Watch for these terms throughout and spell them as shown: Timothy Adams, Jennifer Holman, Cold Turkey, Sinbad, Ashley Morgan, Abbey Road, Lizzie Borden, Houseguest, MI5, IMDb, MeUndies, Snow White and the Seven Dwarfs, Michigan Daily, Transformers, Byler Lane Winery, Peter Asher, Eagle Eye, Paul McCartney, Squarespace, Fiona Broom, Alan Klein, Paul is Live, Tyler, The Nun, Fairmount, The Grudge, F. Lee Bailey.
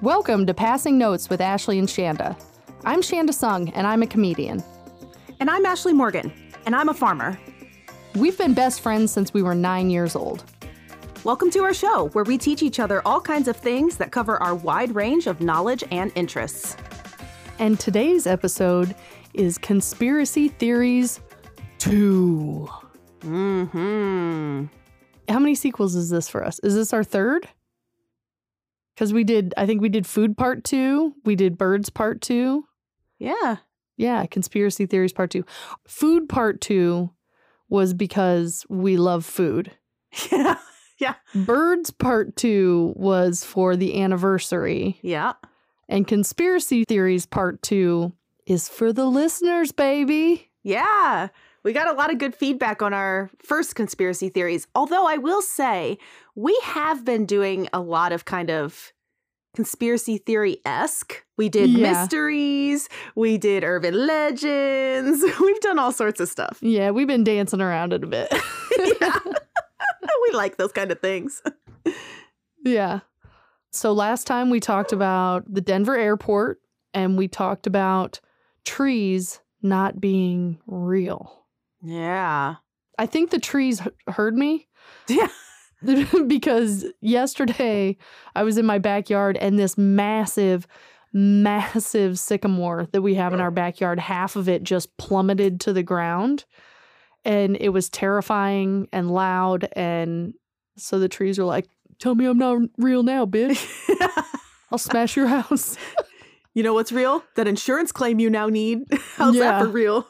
Welcome to Passing Notes with Ashley and Shanda. I'm Shanda Sung, and I'm a comedian. And I'm Ashley Morgan, and I'm a farmer. We've been best friends since we were 9 years old. Welcome to our show, where we teach each other all kinds of things that cover our wide range of knowledge and interests. And today's episode is Conspiracy Theories 2. How many sequels is this for us? Is this our third? Because I think we did Food Part 2. We did Birds Part 2. Yeah. Yeah, Conspiracy Theories Part 2. Food Part 2 was because we love food. Yeah. Yeah. Birds Part 2 was for the anniversary. Yeah. And Conspiracy Theories Part 2 is for the listeners, baby. Yeah. We got a lot of good feedback on our first conspiracy theories, although I will say we have been doing a lot of kind of conspiracy theory-esque. We did mysteries. We did urban legends. We've done all sorts of stuff. Yeah, we've been dancing around it a bit. Yeah. We like those kind of things. Yeah. So last time we talked about the Denver airport and we talked about trees not being real. Yeah. I think the trees heard me. Yeah. Because yesterday I was in my backyard and this massive, massive sycamore that we have in our backyard, half of it just plummeted to the ground. And it was terrifying and loud. And so the trees were like, tell me I'm not real now, bitch. I'll smash your house. You know what's real? That insurance claim you now need. How's that for real?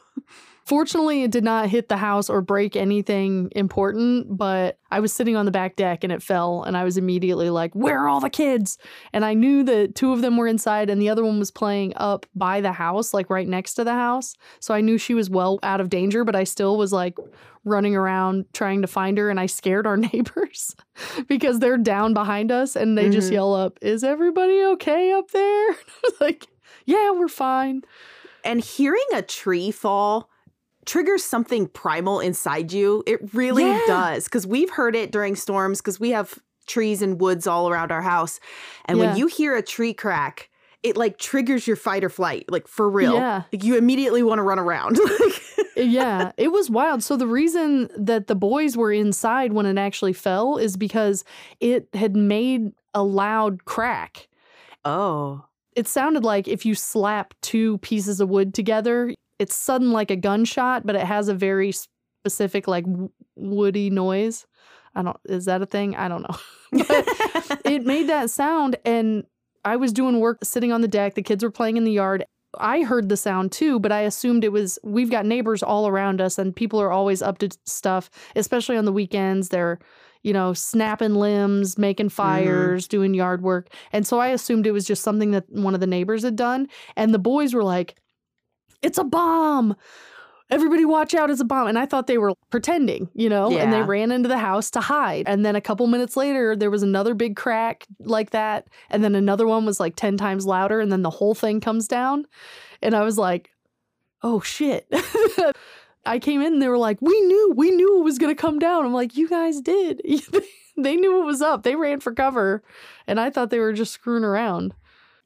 Fortunately, it did not hit the house or break anything important, but I was sitting on the back deck and it fell and I was immediately like, where are all the kids? And I knew that two of them were inside and the other one was playing up by the house, like right next to the house. So I knew she was well out of danger, but I still was like running around trying to find her and I scared our neighbors because they're down behind us and they just yell up, is everybody okay up there? Like, yeah, we're fine. And hearing a tree fall triggers something primal inside you. It really does. Because we've heard it during storms because we have trees and woods all around our house. And when you hear a tree crack, it like triggers your fight or flight, like for real. Yeah. Like, you immediately want to run around. Yeah, it was wild. So the reason that the boys were inside when it actually fell is because it had made a loud crack. Oh. It sounded like if you slap two pieces of wood together, it's sudden like a gunshot, but it has a very specific like woody noise. Is that a thing? I don't know. It made that sound and I was doing work sitting on the deck. The kids were playing in the yard. I heard the sound too, but I assumed it was, we've got neighbors all around us and people are always up to stuff, especially on the weekends. They're, you know, snapping limbs, making fires, doing yard work. And so I assumed it was just something that one of the neighbors had done. And the boys were like, it's a bomb. Everybody watch out, it's a bomb. And I thought they were pretending, you know, and they ran into the house to hide. And then a couple minutes later, there was another big crack like that. And then another one was like 10 times louder. And then the whole thing comes down. And I was like, oh, shit. I came in and they were like, we knew it was going to come down. I'm like, you guys did. They knew it was up. They ran for cover. And I thought they were just screwing around.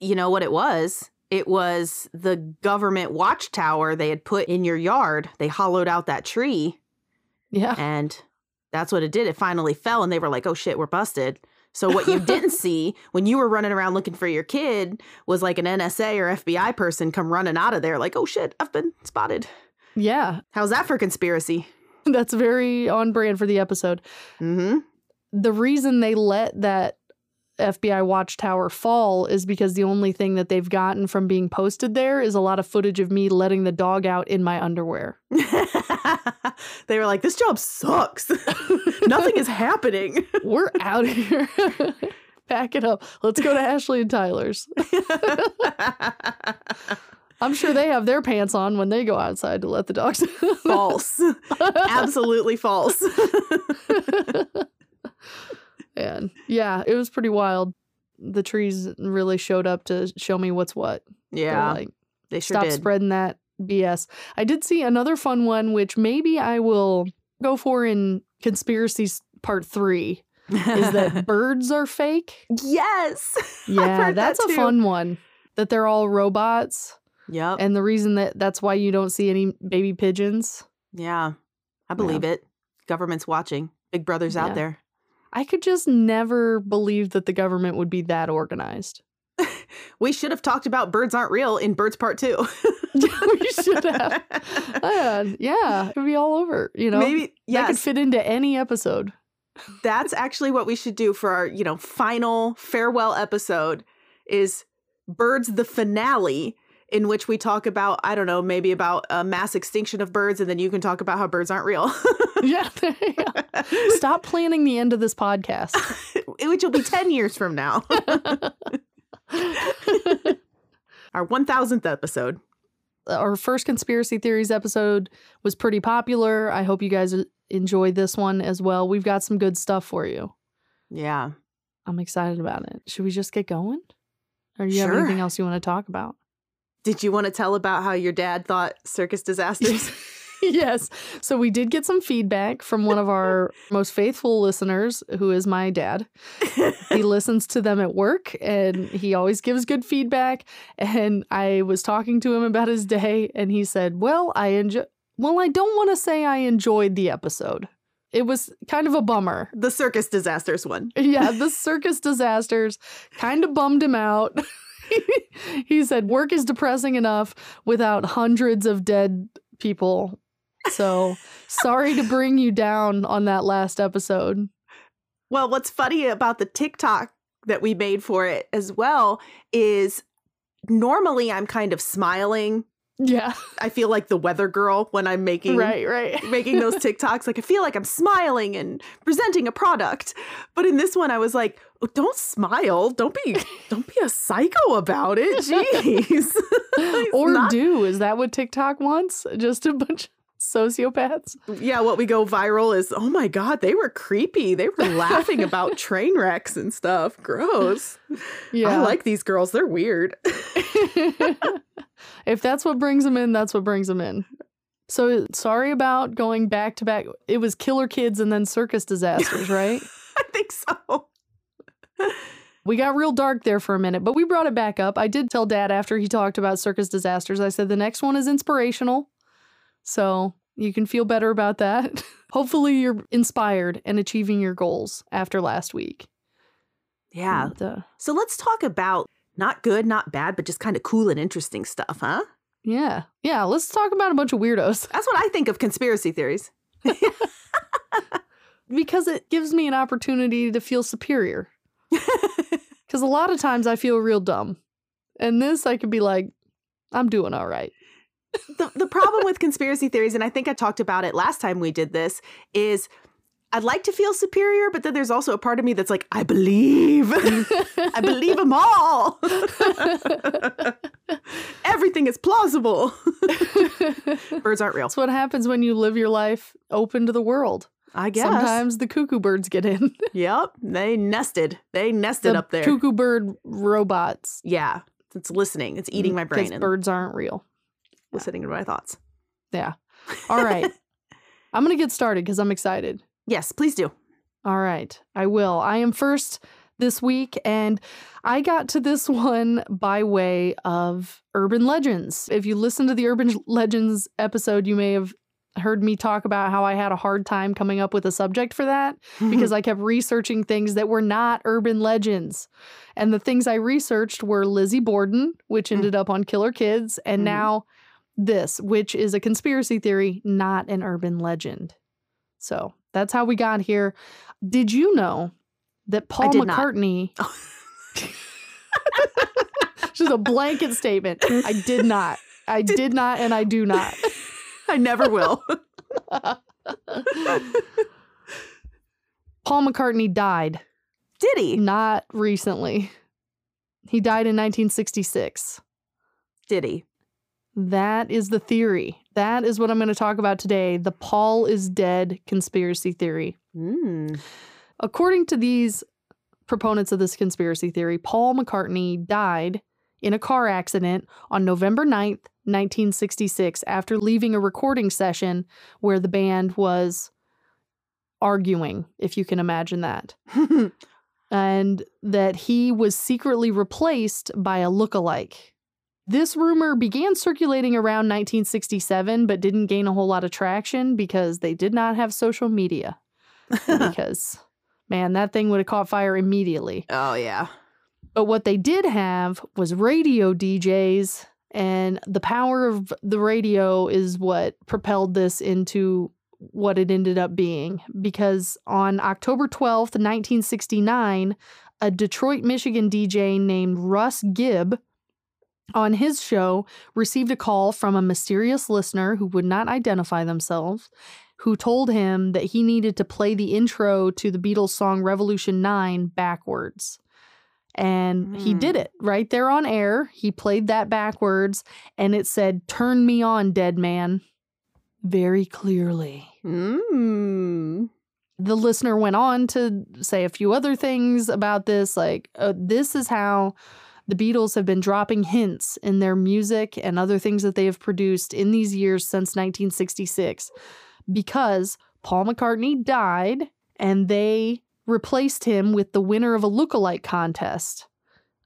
You know what it was? It was the government watchtower they had put in your yard. They hollowed out that tree. Yeah. And that's what it did. It finally fell and they were like, oh, shit, we're busted. So what you didn't see when you were running around looking for your kid was like an NSA or FBI person come running out of there like, oh, shit, I've been spotted. Yeah. How's that for conspiracy? That's very on brand for the episode. Mm-hmm. The reason they let that FBI watchtower fall is because the only thing that they've gotten from being posted there is a lot of footage of me letting the dog out in my underwear. They were like, this job sucks. Nothing is happening. We're out of here. Pack it up. Let's go to Ashley and Tyler's. I'm sure they have their pants on when they go outside to let the dogs out. False. Absolutely false. And yeah, it was pretty wild. The trees really showed up to show me what's what. Yeah, like, they sure did. Stop spreading that BS. I did see another fun one, which maybe I will go for in Conspiracies Part 3. is that birds are fake. Yes. Yeah, that's a fun one, that they're all robots. Yep. And the reason that's why you don't see any baby pigeons. Yeah, I believe it. Government's watching. Big brother's out there. I could just never believe that the government would be that organized. We should have talked about Birds Aren't Real in Birds Part 2. We should have. Yeah, it would be all over, you know. Maybe, yes. That could fit into any episode. That's actually what we should do for our, you know, final farewell episode is Birds the Finale, in which we talk about, I don't know, maybe about a mass extinction of birds, and then you can talk about how birds aren't real. Yeah. Stop planning the end of this podcast. Which will be 10 years from now. Our 1000th episode. Our first conspiracy theories episode was pretty popular. I hope you guys enjoy this one as well. We've got some good stuff for you. Yeah. I'm excited about it. Should we just get going? Or do you have anything else you want to talk about? Did you want to tell about how your dad thought circus disasters? Yes. So we did get some feedback from one of our most faithful listeners, who is my dad. He listens to them at work, and he always gives good feedback. And I was talking to him about his day, and he said, well, I don't want to say I enjoyed the episode. It was kind of a bummer. The circus disasters one. Yeah, the circus disasters kind of bummed him out. He said, work is depressing enough without hundreds of dead people. So sorry to bring you down on that last episode. Well, what's funny about the TikTok that we made for it as well is normally I'm kind of smiling. Yeah. I feel like the weather girl when I'm making making those TikToks. Like, I feel like I'm smiling and presenting a product. But in this one, I was like, oh, don't smile. Don't be a psycho about it. Jeez. Is that what TikTok wants? Just a bunch of sociopaths? Yeah, what we go viral is, oh my God, they were creepy. They were laughing about train wrecks and stuff. Gross. Yeah. I like these girls. They're weird. If that's what brings them in, that's what brings them in. So sorry about going back to back. It was Killer Kids and then circus disasters, right? I think so. We got real dark there for a minute, but we brought it back up. I did tell Dad after he talked about circus disasters, I said the next one is inspirational. So you can feel better about that. Hopefully you're inspired and achieving your goals after last week. Yeah. And, so let's talk about not good, not bad, but just kind of cool and interesting stuff, huh? Yeah. Yeah. Let's talk about a bunch of weirdos. That's what I think of conspiracy theories. Because it gives me an opportunity to feel superior. Because a lot of times I feel real dumb. And this, I could be like, I'm doing all right. The problem with conspiracy theories, and I think I talked about it last time we did this, is I'd like to feel superior, but then there's also a part of me that's like, I believe. I believe them all. Everything is plausible. Birds aren't real. That's what happens when you live your life open to the world. I guess. Sometimes the cuckoo birds get in. Yep. They nested. They nested up there. Cuckoo bird robots. Yeah. It's listening. It's eating my brain. Because birds aren't real. Listening to my thoughts. Yeah. All right. I'm going to get started because I'm excited. Yes, please do. All right. I will. I am first this week, and I got to this one by way of urban legends. If you listen to the urban legends episode, you may have heard me talk about how I had a hard time coming up with a subject for that because I kept researching things that were not urban legends. And the things I researched were Lizzie Borden, which ended up on Killer Kids, and now this, which is a conspiracy theory, not an urban legend. So that's how we got here. Did you know that Paul McCartney... Just a blanket statement. I did not. I did not, and I do not. I never will. Paul McCartney died. Did he? Not recently. He died in 1966. Did he? That is the theory. That is what I'm going to talk about today. The Paul is dead conspiracy theory. According to these proponents of this conspiracy theory, Paul McCartney died in a car accident on November 9th, 1966, after leaving a recording session where the band was arguing, if you can imagine that. And that he was secretly replaced by a look-alike. This rumor began circulating around 1967, but didn't gain a whole lot of traction because they did not have social media. Because, man, that thing would have caught fire immediately. Oh, yeah. But what they did have was radio DJs, and the power of the radio is what propelled this into what it ended up being. Because on October 12th, 1969, a Detroit, Michigan DJ named Russ Gibb on his show received a call from a mysterious listener who would not identify themselves, who told him that he needed to play the intro to the Beatles song Revolution 9 backwards. And he did it right there on air. He played that backwards, and it said, "Turn me on, dead man," very clearly. The listener went on to say a few other things about this, like, this is how the Beatles have been dropping hints in their music and other things that they have produced in these years since 1966, because Paul McCartney died and they replaced him with the winner of a lookalike contest,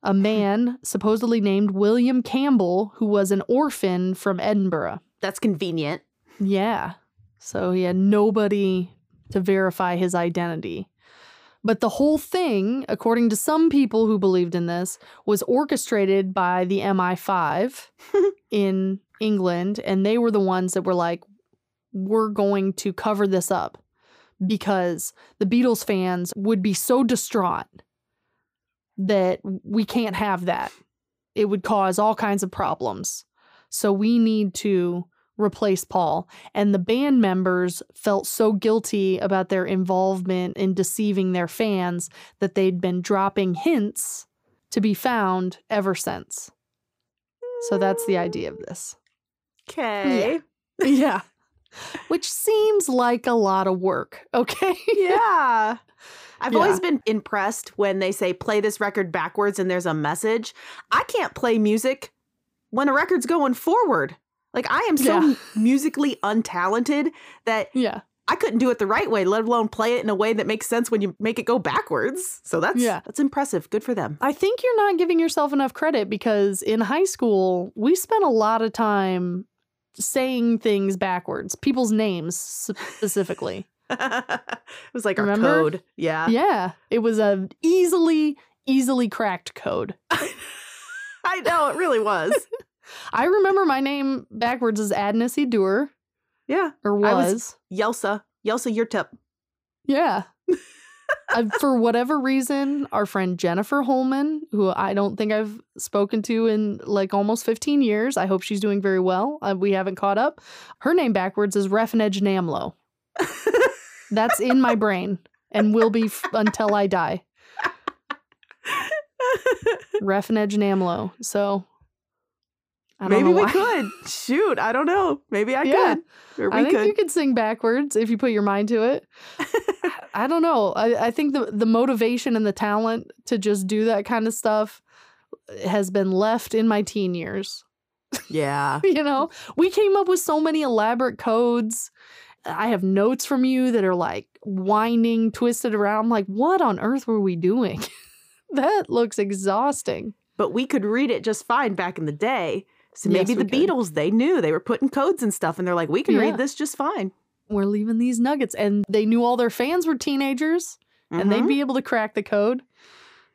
a man supposedly named William Campbell, who was an orphan from Edinburgh. That's convenient. Yeah. So he had nobody to verify his identity. But the whole thing, according to some people who believed in this, was orchestrated by the MI5 in England. And they were the ones that were like, we're going to cover this up, because the Beatles fans would be so distraught that we can't have that. It would cause all kinds of problems. So we need to replace Paul. And the band members felt so guilty about their involvement in deceiving their fans that they'd been dropping hints to be found ever since. So that's the idea of this. Okay. Yeah. Yeah. Which seems like a lot of work, okay? Yeah. I've always been impressed when they say, play this record backwards and there's a message. I can't play music when a record's going forward. Like, I am so musically untalented that I couldn't do it the right way, let alone play it in a way that makes sense when you make it go backwards. So that's impressive. Good for them. I think you're not giving yourself enough credit, because in high school, we spent a lot of time saying things backwards, people's names specifically. It was like, remember? Our code. Yeah. Yeah. It was a easily, easily cracked code. I know, it really was. I remember my name backwards as Adnessy Doer. Yeah. Or was. I was Yelsa. Yelsa Yertup. Yeah. For whatever reason, our friend Jennifer Holman, who I don't think I've spoken to in like almost 15 years. I hope she's doing very well. We haven't caught up. Her name backwards is Refnedge Namlo. That's in my brain and will be until I die. Refnedge Namlo. So I don't know why. We could. Shoot, I don't know. Maybe I could. Or I think you could sing backwards if you put your mind to it. I don't know. I think the motivation and the talent to just do that kind of stuff has been left in my teen years. Yeah. You know, we came up with so many elaborate codes. I have notes from you that are like winding, twisted around. I'm like, what on earth were we doing? That looks exhausting. But we could read it just fine back in the day. So maybe Beatles, they knew. They were putting codes and stuff, and they're like, we can read this just fine. We're leaving these nuggets. And they knew all their fans were teenagers, and they'd be able to crack the code.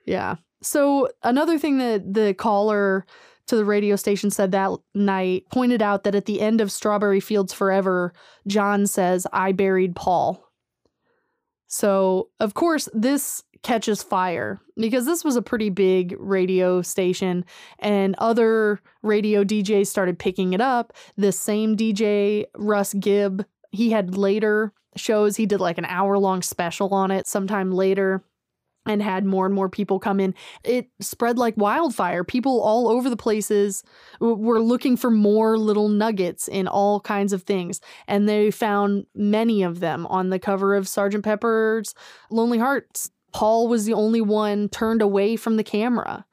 Yeah. So another thing that the caller to the radio station said that night pointed out that at the end of Strawberry Fields Forever, John says, "I buried Paul." So, of course, this catches fire, because this was a pretty big radio station, and other radio DJs started picking it up. This same DJ, Russ Gibb, he had later shows. He did like an hour-long special on it sometime later and had more and more people come in. It spread like wildfire. People all over the places were looking for more little nuggets in all kinds of things, and they found many of them on the cover of Sergeant Pepper's Lonely Hearts. Paul was the only one turned away from the camera.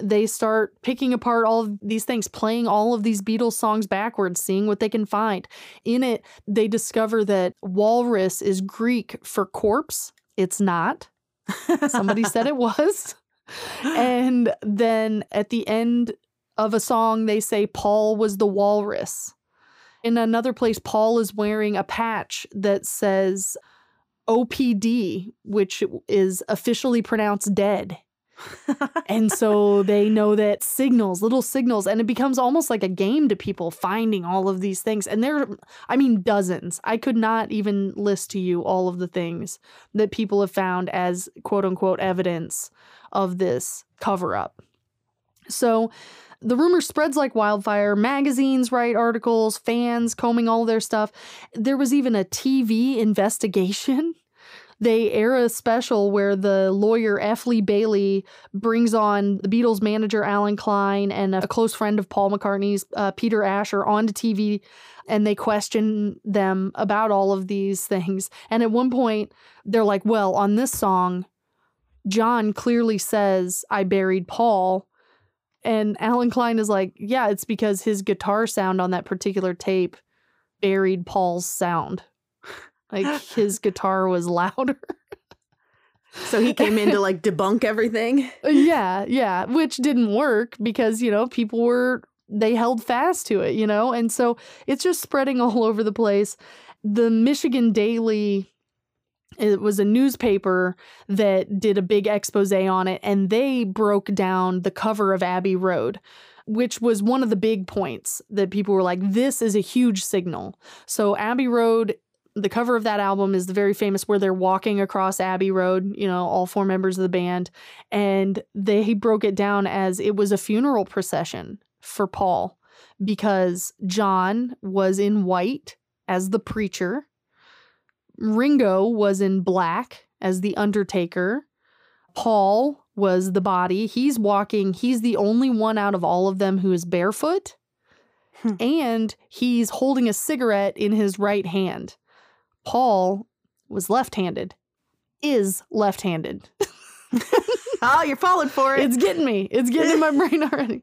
they start picking apart all of these things, playing all of these Beatles songs backwards, seeing what they can find. In it, they discover that walrus is Greek for corpse. It's not. Somebody said it was. And then at the end of a song, they say Paul was the walrus. In another place, Paul is wearing a patch that says OPD, which is officially pronounced dead. And so they know that signals, little signals, and it becomes almost like a game to people finding all of these things. And there, I mean, dozens. I could not even list to you all of the things that people have found as quote unquote evidence of this cover up. So the rumor spreads like wildfire. Magazines write articles, fans combing all their stuff. There was even a TV investigation. They air a special where the lawyer F. Lee Bailey brings on the Beatles manager Alan Klein and a close friend of Paul McCartney's, Peter Asher, onto TV, and they question them about all of these things. And at one point, they're like, well, on this song, John clearly says, "I buried Paul." And Alan Klein is like, yeah, it's because his guitar sound on that particular tape buried Paul's sound. Like, his guitar was louder. So he came in to, like, debunk everything? Yeah, which didn't work because, you know, people were, they held fast to it, you know? And so it's just spreading all over the place. The Michigan Daily, it was a newspaper that did a big expose on it, and they broke down the cover of Abbey Road, which was one of the big points that people were like, this is a huge signal. So Abbey Road, the cover of that album is the very famous where they're walking across Abbey Road, you know, all four members of the band. And they broke it down as it was a funeral procession for Paul because John was in white as the preacher. Ringo was in black as the undertaker. Paul was the body. He's walking. He's the only one out of all of them who is barefoot. And he's holding a cigarette in his right hand. Paul was left-handed, is left-handed. Oh, you're falling for it. It's getting me. It's getting in my brain already.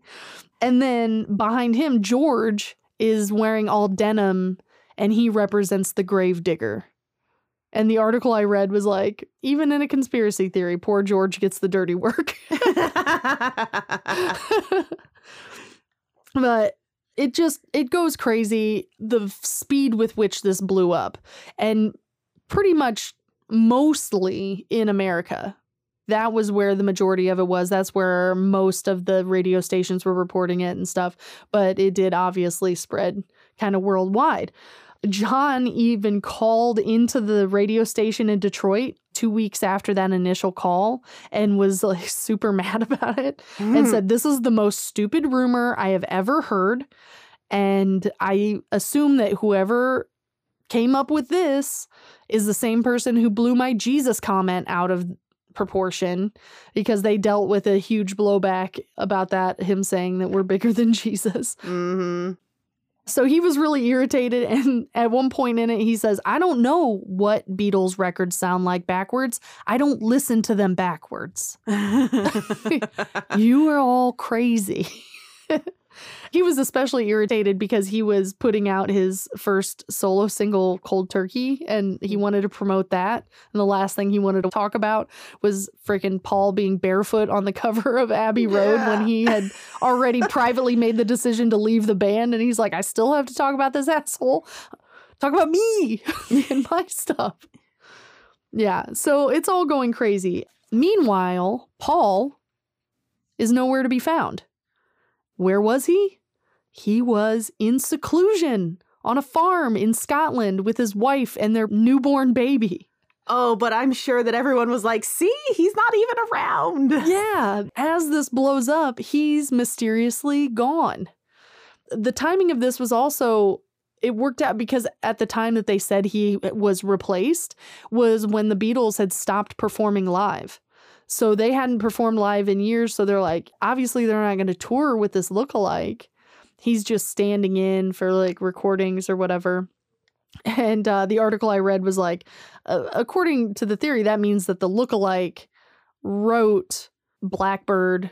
And then behind him, George is wearing all denim, and he represents the gravedigger. And the article I read was like, even in a conspiracy theory, poor George gets the dirty work. But it goes crazy, the speed with which this blew up. And pretty much mostly in America. That was where the majority of it was. That's where most of the radio stations were reporting it and stuff. But it did obviously spread kind of worldwide. John even called into the radio station in Detroit 2 weeks after that initial call and was like super mad about it and said, this is the most stupid rumor I have ever heard. And I assume that whoever came up with this is the same person who blew my Jesus comment out of proportion because they dealt with a huge blowback about that, him saying that we're bigger than Jesus. Mm-hmm. So he was really irritated, and at one point in it, he says, I don't know what Beatles records sound like backwards. I don't listen to them backwards. You are all crazy. He was especially irritated because he was putting out his first solo single, Cold Turkey, and he wanted to promote that. And the last thing he wanted to talk about was freaking Paul being barefoot on the cover of Abbey Road when he had already privately made the decision to leave the band. And he's like, I still have to talk about this asshole. Talk about me and my stuff. Yeah, so it's all going crazy. Meanwhile, Paul is nowhere to be found. Where was he? He was in seclusion on a farm in Scotland with his wife and their newborn baby. Oh, but I'm sure that everyone was like, see, he's not even around. Yeah. As this blows up, he's mysteriously gone. The timing of this was also, it worked out because at the time that they said he was replaced was when the Beatles had stopped performing live. So they hadn't performed live in years. So they're like, obviously, they're not going to tour with this lookalike. He's just standing in for like recordings or whatever. And the article I read was like, according to the theory, that means that the lookalike wrote Blackbird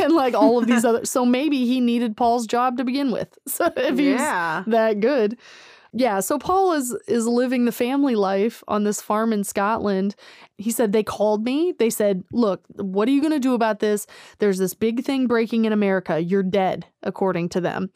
and like all of these other. So maybe he needed Paul's job to begin with. So if he's that good. Yeah, so Paul is living the family life on this farm in Scotland. He said, they called me. They said, look, what are you going to do about this? There's this big thing breaking in America. You're dead, according to them.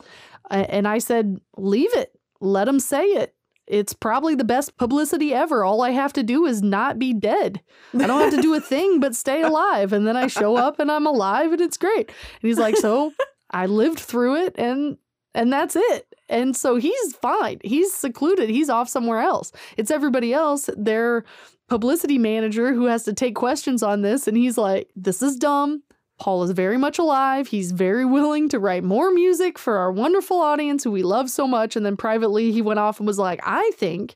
And I said, leave it. Let them say it. It's probably the best publicity ever. All I have to do is not be dead. I don't have to do a thing but stay alive. And then I show up and I'm alive and it's great. And he's like, so I lived through it and that's it. And so he's fine. He's secluded. He's off somewhere else. It's everybody else, their publicity manager, who has to take questions on this. And he's like, this is dumb. Paul is very much alive. He's very willing to write more music for our wonderful audience who we love so much. And then privately, he went off and was like, I think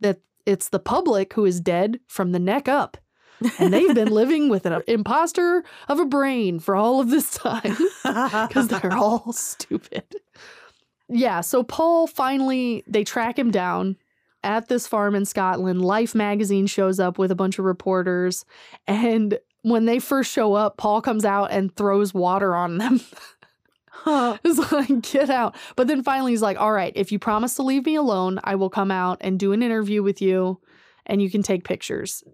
that it's the public who is dead from the neck up. And they've been living with an imposter of a brain for all of this time because they're all stupid. Yeah, so Paul finally, they track him down at this farm in Scotland. Life magazine shows up with a bunch of reporters. And when they first show up, Paul comes out and throws water on them. It's like, get out. But then finally he's like, all right, if you promise to leave me alone, I will come out and do an interview with you and you can take pictures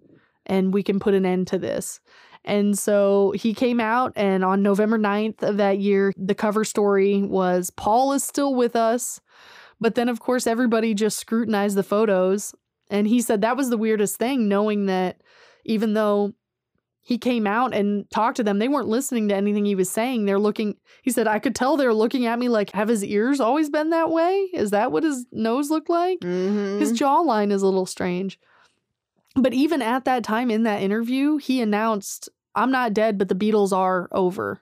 and we can put an end to this. And so he came out, and on November 9th of that year, the cover story was Paul is still with us. But then, of course, everybody just scrutinized the photos. And he said that was the weirdest thing, knowing that even though he came out and talked to them, they weren't listening to anything he was saying. They're looking. He said, I could tell they're looking at me like, have his ears always been that way? Is that what his nose looked like? Mm-hmm. His jawline is a little strange. But even at that time in that interview, he announced, I'm not dead, but the Beatles are over.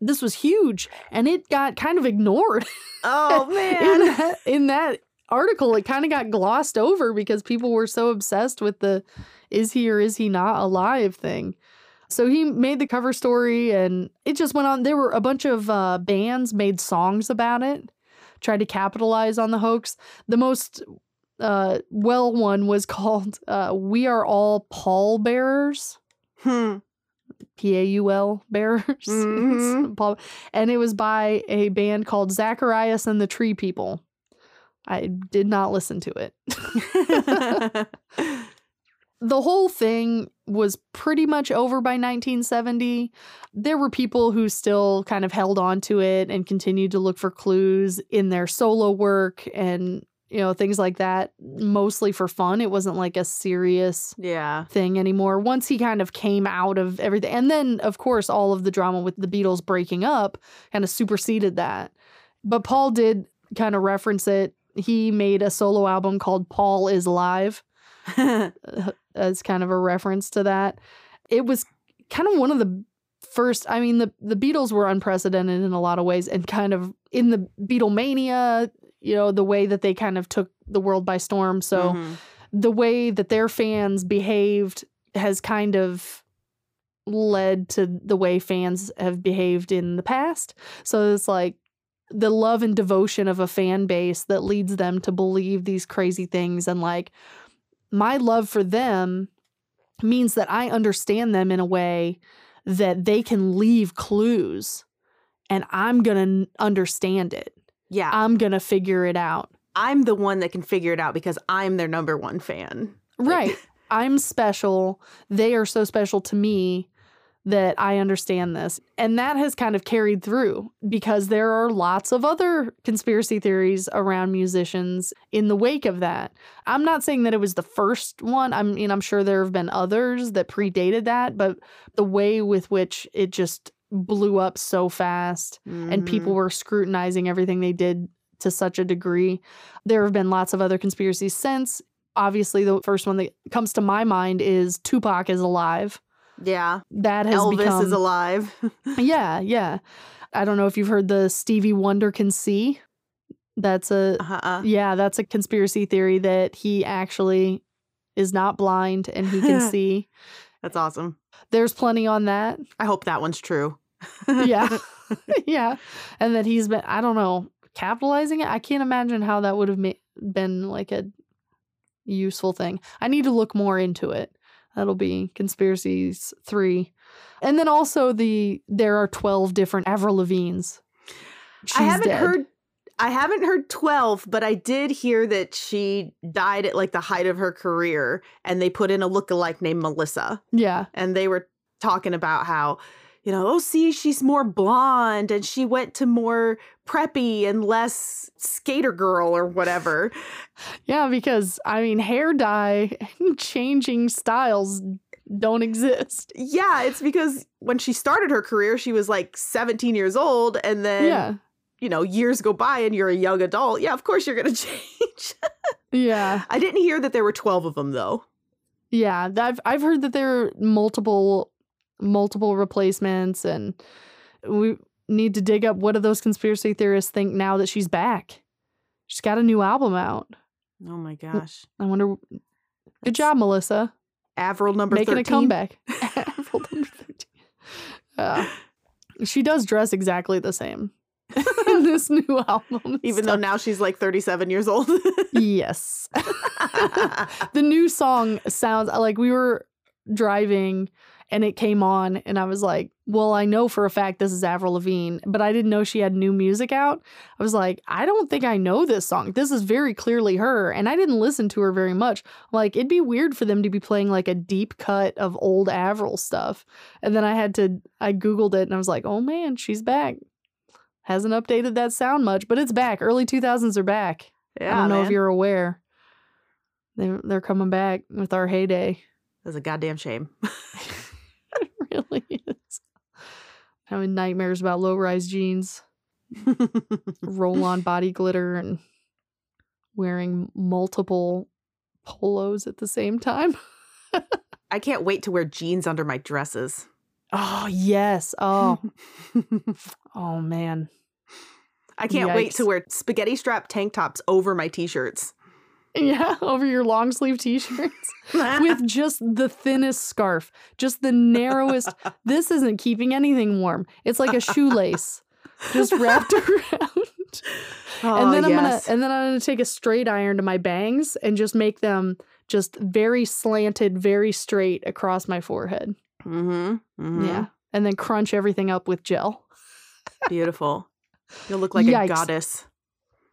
This was huge. And it got kind of ignored. Oh, man. in that article, it kind of got glossed over because people were so obsessed with the is he or is he not alive thing. So he made the cover story and it just went on. There were a bunch of bands made songs about it, tried to capitalize on the hoax. The most... one was called We Are All Paul Bearers. P-A-U-L Bearers. Mm-hmm. Paul. And it was by a band called Zacharias and the Tree People. I did not listen to it. The whole thing was pretty much over by 1970. There were people who still kind of held on to it and continued to look for clues in their solo work and things like that, mostly for fun. It wasn't like a serious thing anymore. Once he kind of came out of everything. And then, of course, all of the drama with the Beatles breaking up kind of superseded that. But Paul did kind of reference it. He made a solo album called Paul is Live as kind of a reference to that. It was kind of one of the first, the Beatles were unprecedented in a lot of ways and kind of in the Beatlemania, the way that they kind of took the world by storm. So the way that their fans behaved has kind of led to the way fans have behaved in the past. So it's like the love and devotion of a fan base that leads them to believe these crazy things. And like my love for them means that I understand them in a way that they can leave clues and I'm going to understand it. Yeah. I'm going to figure it out. I'm the one that can figure it out because I'm their number one fan. Right. I'm special. They are so special to me that I understand this. And that has kind of carried through because there are lots of other conspiracy theories around musicians in the wake of that. I'm not saying that it was the first one. I mean, I'm sure there have been others that predated that, but the way with which it just blew up so fast and people were scrutinizing everything they did to such a degree. There have been lots of other conspiracies since. Obviously, the first one that comes to my mind is Tupac is alive. Yeah. That has Elvis is alive. Yeah. I don't know if you've heard the Stevie Wonder can see. That's a conspiracy theory that he actually is not blind and he can see. That's awesome. There's plenty on that. I hope that one's true. Yeah. And that he's been, I don't know, capitalizing it. I can't imagine how that would have been like a useful thing. I need to look more into it. That'll be Conspiracies 3. And then also there are 12 different Avril Lavigne's. I haven't heard 12, but I did hear that she died at like the height of her career, and they put in a lookalike named Melissa. Yeah. And they were talking about how, you know, oh, see, she's more blonde and she went to more preppy and less skater girl or whatever. Yeah, because, I mean, hair dye and changing styles don't exist. Yeah, it's because when she started her career, she was like 17 years old, and then... Yeah. You know, years go by and you're a young adult. Yeah, of course you're going to change. Yeah. I didn't hear that there were 12 of them, though. Yeah, I've heard that there are multiple replacements, and we need to dig up what do those conspiracy theorists think now that she's back. She's got a new album out. Oh, my gosh. I wonder. Good job, Melissa. Avril number 13. Making a comeback. Avril number 13. She does dress exactly the same. In this new album. Even though now she's like 37 years old. Yes. The new song sounds like we were driving and it came on and I was like, well, I know for a fact this is Avril Lavigne, but I didn't know she had new music out. I was like, I don't think I know this song. This is very clearly her. And I didn't listen to her very much. Like, it'd be weird for them to be playing like a deep cut of old Avril stuff. And then I Googled it and I was like, oh man, she's back. Hasn't updated that sound much, but it's back. Early 2000s are back. Yeah, I don't know if you're aware. They're coming back with our heyday. That's a goddamn shame. It really is. Having nightmares about low-rise jeans, roll-on body glitter, and wearing multiple polos at the same time. I can't wait to wear jeans under my dresses. Oh, yes. Oh, oh man. I can't wait to wear spaghetti strap tank tops over my t-shirts. Yeah, over your long sleeve t-shirts with just the thinnest scarf, just the narrowest. This isn't keeping anything warm. It's like a shoelace just wrapped around. Oh, and then I'm gonna take a straight iron to my bangs and just make them just very slanted, very straight across my forehead. Mm-hmm. Mm-hmm. Yeah. And then crunch everything up with gel. Beautiful. You'll look like a goddess.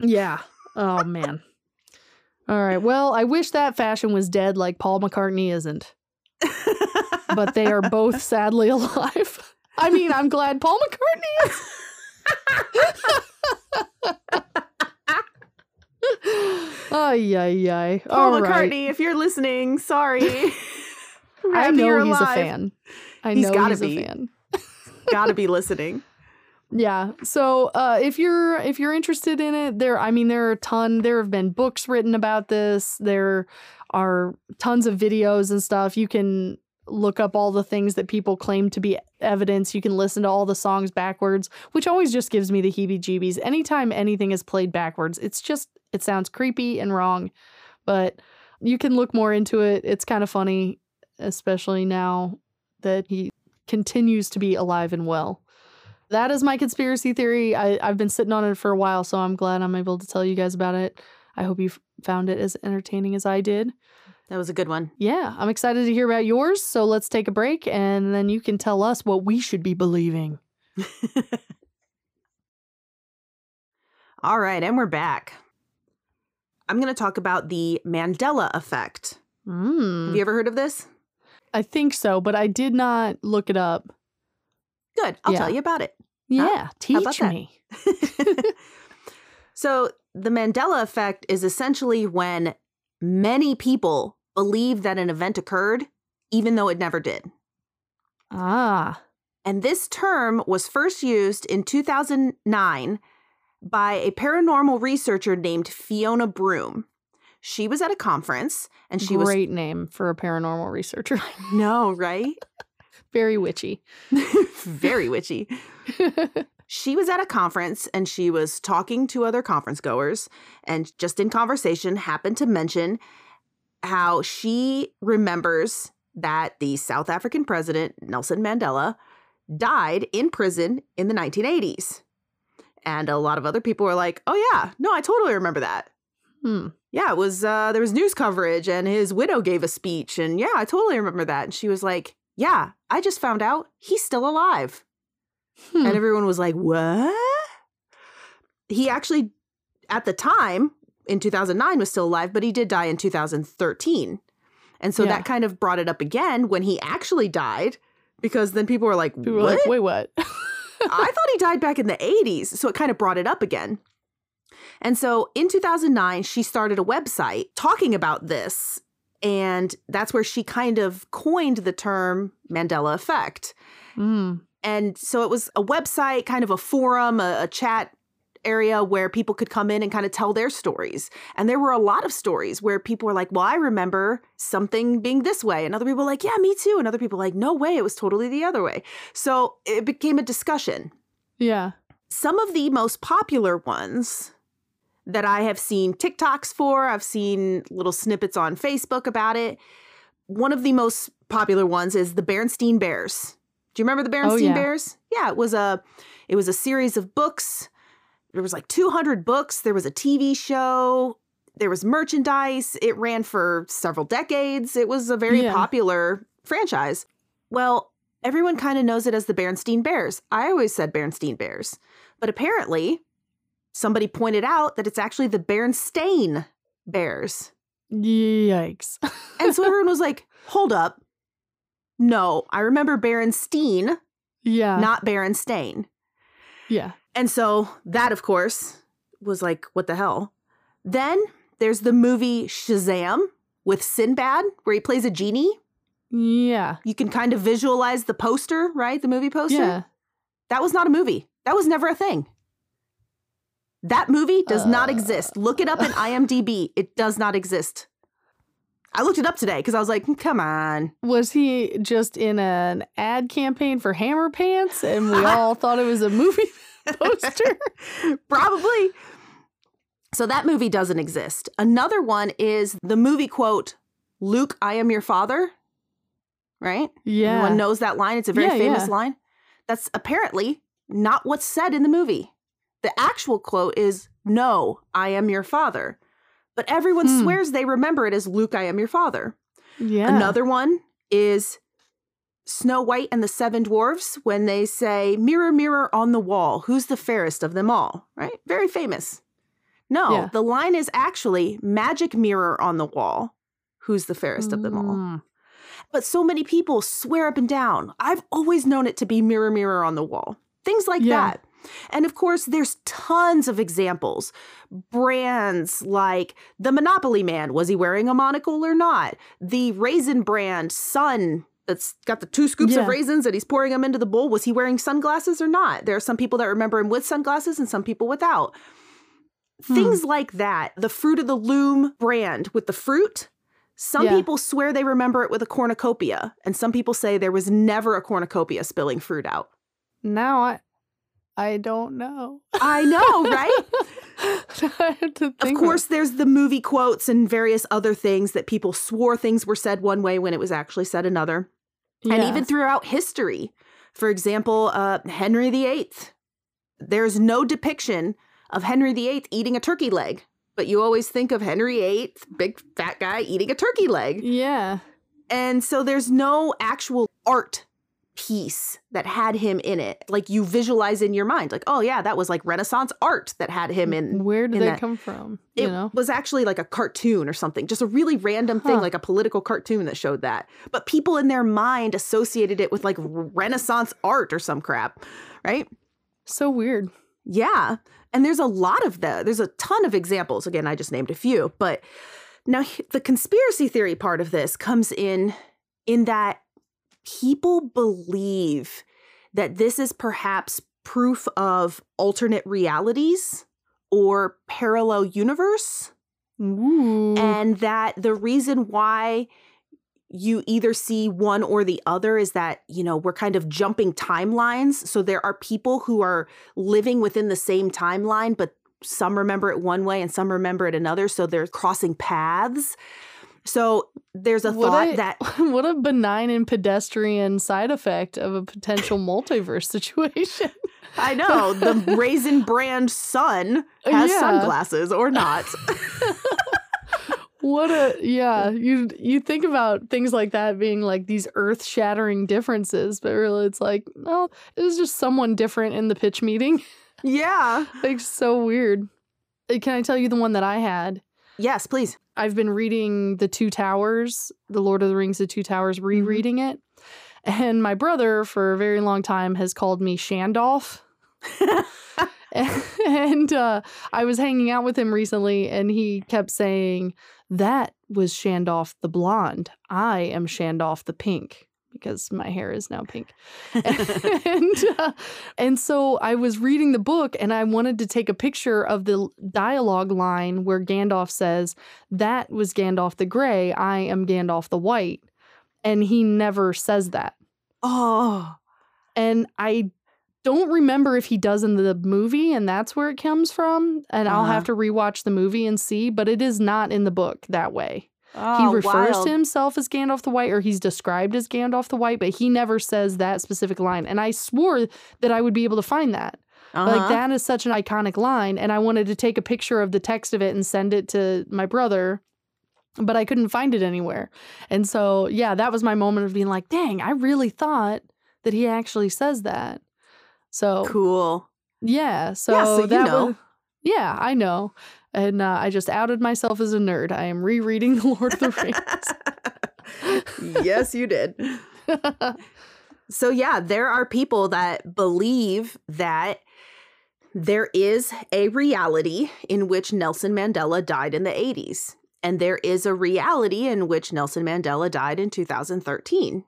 Yeah. Oh, man. All right. Well, I wish that fashion was dead like Paul McCartney isn't. But they are both sadly alive. I mean, I'm glad Paul McCartney is. Ay. Paul McCartney, if you're listening, sorry. I know he's a fan. Gotta be listening. Yeah. So if you're interested in it, there are a ton. There have been books written about this. There are tons of videos and stuff. You can look up all the things that people claim to be evidence. You can listen to all the songs backwards, which always just gives me the heebie-jeebies. Anytime anything is played backwards, it sounds creepy and wrong. But you can look more into it. It's kind of funny, especially now that he continues to be alive and well. That is my conspiracy theory. I've been sitting on it for a while, so I'm glad I'm able to tell you guys about it. I hope you found it as entertaining as I did. That was a good one. Yeah, I'm excited to hear about yours, so let's take a break, and then you can tell us what we should be believing. All right, and we're back. I'm going to talk about the Mandela effect. Have you ever heard of this? I think so, but I did not look it up. Good. I'll tell you about it. Yeah. Teach me. So the Mandela effect is essentially when many people believe that an event occurred, even though it never did. Ah. And this term was first used in 2009 by a paranormal researcher named Fiona Broom. She was at a conference and she was... Great name for a paranormal researcher. No, right? Very witchy. Very witchy. She was at a conference and she was talking to other conference goers, and just in conversation happened to mention how she remembers that the South African president, Nelson Mandela, died in prison in the 1980s. And a lot of other people were like, oh yeah, no, I totally remember that. Hmm. Yeah, it was there was news coverage and his widow gave a speech, and yeah, I totally remember that. And she was like, yeah, I just found out he's still alive. Hmm. And everyone was like, what? He actually, at the time, in 2009, was still alive, but he did die in 2013. And so that kind of brought it up again when he actually died, because then people were like, people what? Were like, wait, what? I thought he died back in the 80s. So it kind of brought it up again. And so in 2009, she started a website talking about this. And that's where she kind of coined the term Mandela effect. Mm. And so it was a website, kind of a forum, a chat area where people could come in and kind of tell their stories. And there were a lot of stories where people were like, well, I remember something being this way. And other people were like, yeah, me too. And other people were like, no way, it was totally the other way. So it became a discussion. Yeah. Some of the most popular ones that I have seen TikToks for. I've seen little snippets on Facebook about it. One of the most popular ones is the Berenstain Bears. Do you remember the Berenstain Bears? Yeah, it was a series of books. There was like 200 books. There was a TV show. There was merchandise. It ran for several decades. It was a very popular franchise. Well, everyone kind of knows it as the Berenstain Bears. I always said Berenstain Bears. But apparently, somebody pointed out that it's actually the Berenstain Bears. Yikes. And so everyone was like, hold up. No, I remember Berenstein, not Berenstain. Yeah. And so that, of course, was like, what the hell? Then there's the movie Shazam with Sinbad, where he plays a genie. Yeah. You can kind of visualize the poster, right? The movie poster. Yeah. That was not a movie. That was never a thing. That movie does not exist. Look it up in IMDb. It does not exist. I looked it up today because I was like, come on. Was he just in an ad campaign for Hammer Pants and we all thought it was a movie poster? Probably. So that movie doesn't exist. Another one is the movie quote, Luke, I am your father. Right? Yeah. Everyone knows that line. It's a very famous line. That's apparently not what's said in the movie. The actual quote is, no, I am your father. But everyone swears they remember it as Luke, I am your father. Yeah. Another one is Snow White and the Seven Dwarfs when they say, mirror, mirror on the wall, who's the fairest of them all? Right? Very famous. No, the line is actually magic mirror on the wall, who's the fairest of them all? But so many people swear up and down, I've always known it to be mirror, mirror on the wall. Things like that. And of course, there's tons of examples. Brands like the Monopoly Man, was he wearing a monocle or not? The raisin brand, Sun, that's got the 2 scoops of raisins and he's pouring them into the bowl. Was he wearing sunglasses or not? There are some people that remember him with sunglasses and some people without. Things like that. The Fruit of the Loom brand with the fruit. Some people swear they remember it with a cornucopia. And some people say there was never a cornucopia spilling fruit out. Now I don't know. I know, right? I have to think. Of course, there's the movie quotes and various other things that people swore things were said one way when it was actually said another. Yeah. And even throughout history, for example, Henry VIII. There's no depiction of Henry VIII eating a turkey leg, but you always think of Henry VIII, big fat guy eating a turkey leg. Yeah. And so there's no actual art piece that had him in it, like you visualize in your mind, like, oh yeah, that was like Renaissance art that had him in. Where did that come from? It was actually like a cartoon or something, just a really random thing, like a political cartoon that showed that, but people in their mind associated it with like Renaissance art or some crap, right? So weird. Yeah. And there's a lot of that. There's a ton of examples. Again, I just named a few, but now the conspiracy theory part of this comes in that people believe that this is perhaps proof of alternate realities or parallel universe. Ooh. And that the reason why you either see one or the other is that, you know, we're kind of jumping timelines. So there are people who are living within the same timeline, but some remember it one way and some remember it another. So they're crossing paths. So there's a thought that... What a benign and pedestrian side effect of a potential multiverse situation. I know. The raisin brand Sun has sunglasses or not. What a, yeah, you think about things like that being like these earth-shattering differences, but really it's like, well, it was just someone different in the pitch meeting. Yeah. Like, so weird. Can I tell you the one that I had? Yes, please. I've been reading The Two Towers, The Lord of the Rings, The Two Towers, rereading it. And my brother, for a very long time, has called me Shandolf. And I was hanging out with him recently, and he kept saying, that was Shandoff the blonde. I am Shandoff the pink, because my hair is now pink. And so I was reading the book, and I wanted to take a picture of the dialogue line where Gandalf says, that was Gandalf the gray. I am Gandalf the white. And he never says that. Oh. And I don't remember if he does in the movie, and that's where it comes from. And I'll have to rewatch the movie and see, but it is not in the book that way. Oh, he refers to himself as Gandalf the White, or he's described as Gandalf the White, but he never says that specific line. And I swore that I would be able to find that. Like, that is such an iconic line, and I wanted to take a picture of the text of it and send it to my brother, but I couldn't find it anywhere. And so, yeah, that was my moment of being like, dang, I really thought that he actually says that. So cool. Yeah. So you know. Yeah, I know. And I just outed myself as a nerd. I am rereading The Lord of the Rings. Yes, you did. So, yeah, there are people that believe that there is a reality in which Nelson Mandela died in the 80s. And there is a reality in which Nelson Mandela died in 2013.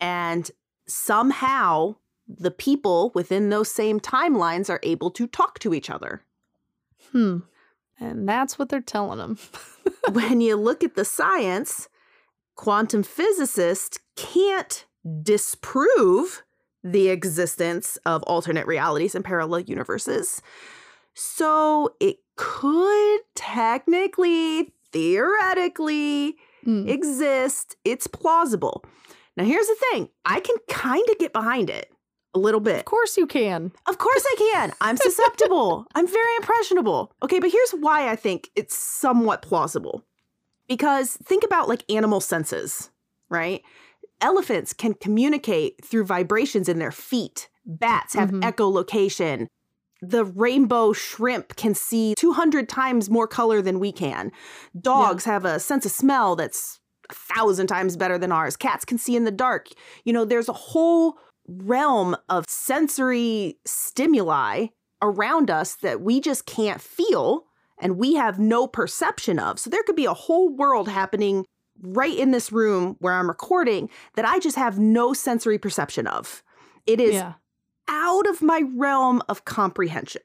And somehow the people within those same timelines are able to talk to each other. And that's what they're telling them. When you look at the science, quantum physicists can't disprove the existence of alternate realities and parallel universes. So it could technically, theoretically exist. It's plausible. Now, here's the thing. I can kind of get behind it. A little bit. Of course you can. Of course I can. I'm susceptible. I'm very impressionable. Okay, but here's why I think it's somewhat plausible. Because think about, like, animal senses, right? Elephants can communicate through vibrations in their feet. Bats have echolocation. The rainbow shrimp can see 200 times more color than we can. Dogs have a sense of smell that's 1,000 times better than ours. Cats can see in the dark. You know, there's a whole realm of sensory stimuli around us that we just can't feel and we have no perception of. So there could be a whole world happening right in this room where I'm recording that I just have no sensory perception of. It is out of my realm of comprehension.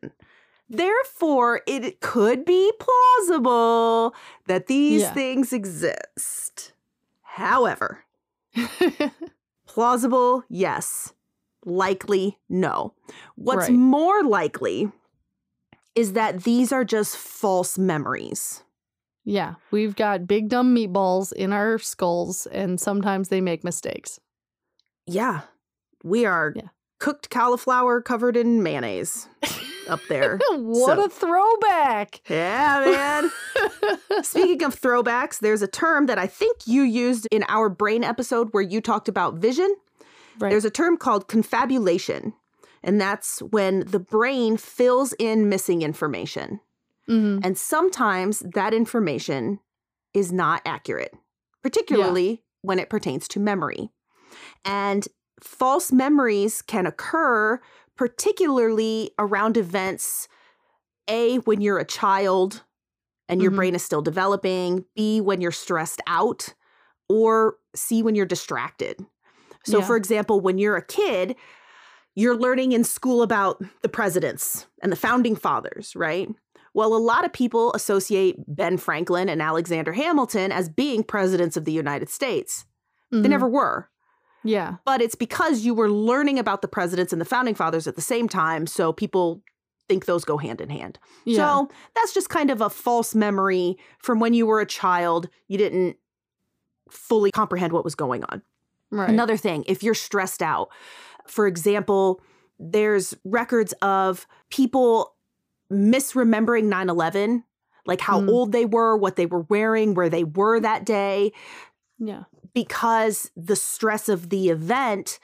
Therefore, it could be plausible that these things exist. However, plausible, yes. Likely, no. What's more likely is that these are just false memories. Yeah, we've got big dumb meatballs in our skulls, and sometimes they make mistakes. Yeah, we are cooked cauliflower covered in mayonnaise up there. What a throwback! Yeah, man. Speaking of throwbacks, there's a term that I think you used in our brain episode where you talked about vision. Right. There's a term called confabulation, and that's when the brain fills in missing information. And sometimes that information is not accurate, particularly when it pertains to memory. And false memories can occur particularly around events, A, when you're a child and your brain is still developing, B, when you're stressed out, or C, when you're distracted. So, for example, when you're a kid, you're learning in school about the presidents and the founding fathers, right? Well, a lot of people associate Ben Franklin and Alexander Hamilton as being presidents of the United States. They never were. Yeah. But it's because you were learning about the presidents and the founding fathers at the same time, so people think those go hand in hand. So that's just kind of a false memory from when you were a child. You didn't fully comprehend what was going on. Right. Another thing, if you're stressed out, for example, there's records of people misremembering 9/11. like how old they were, what they were wearing, where they were that day. Yeah. Because the stress of the event,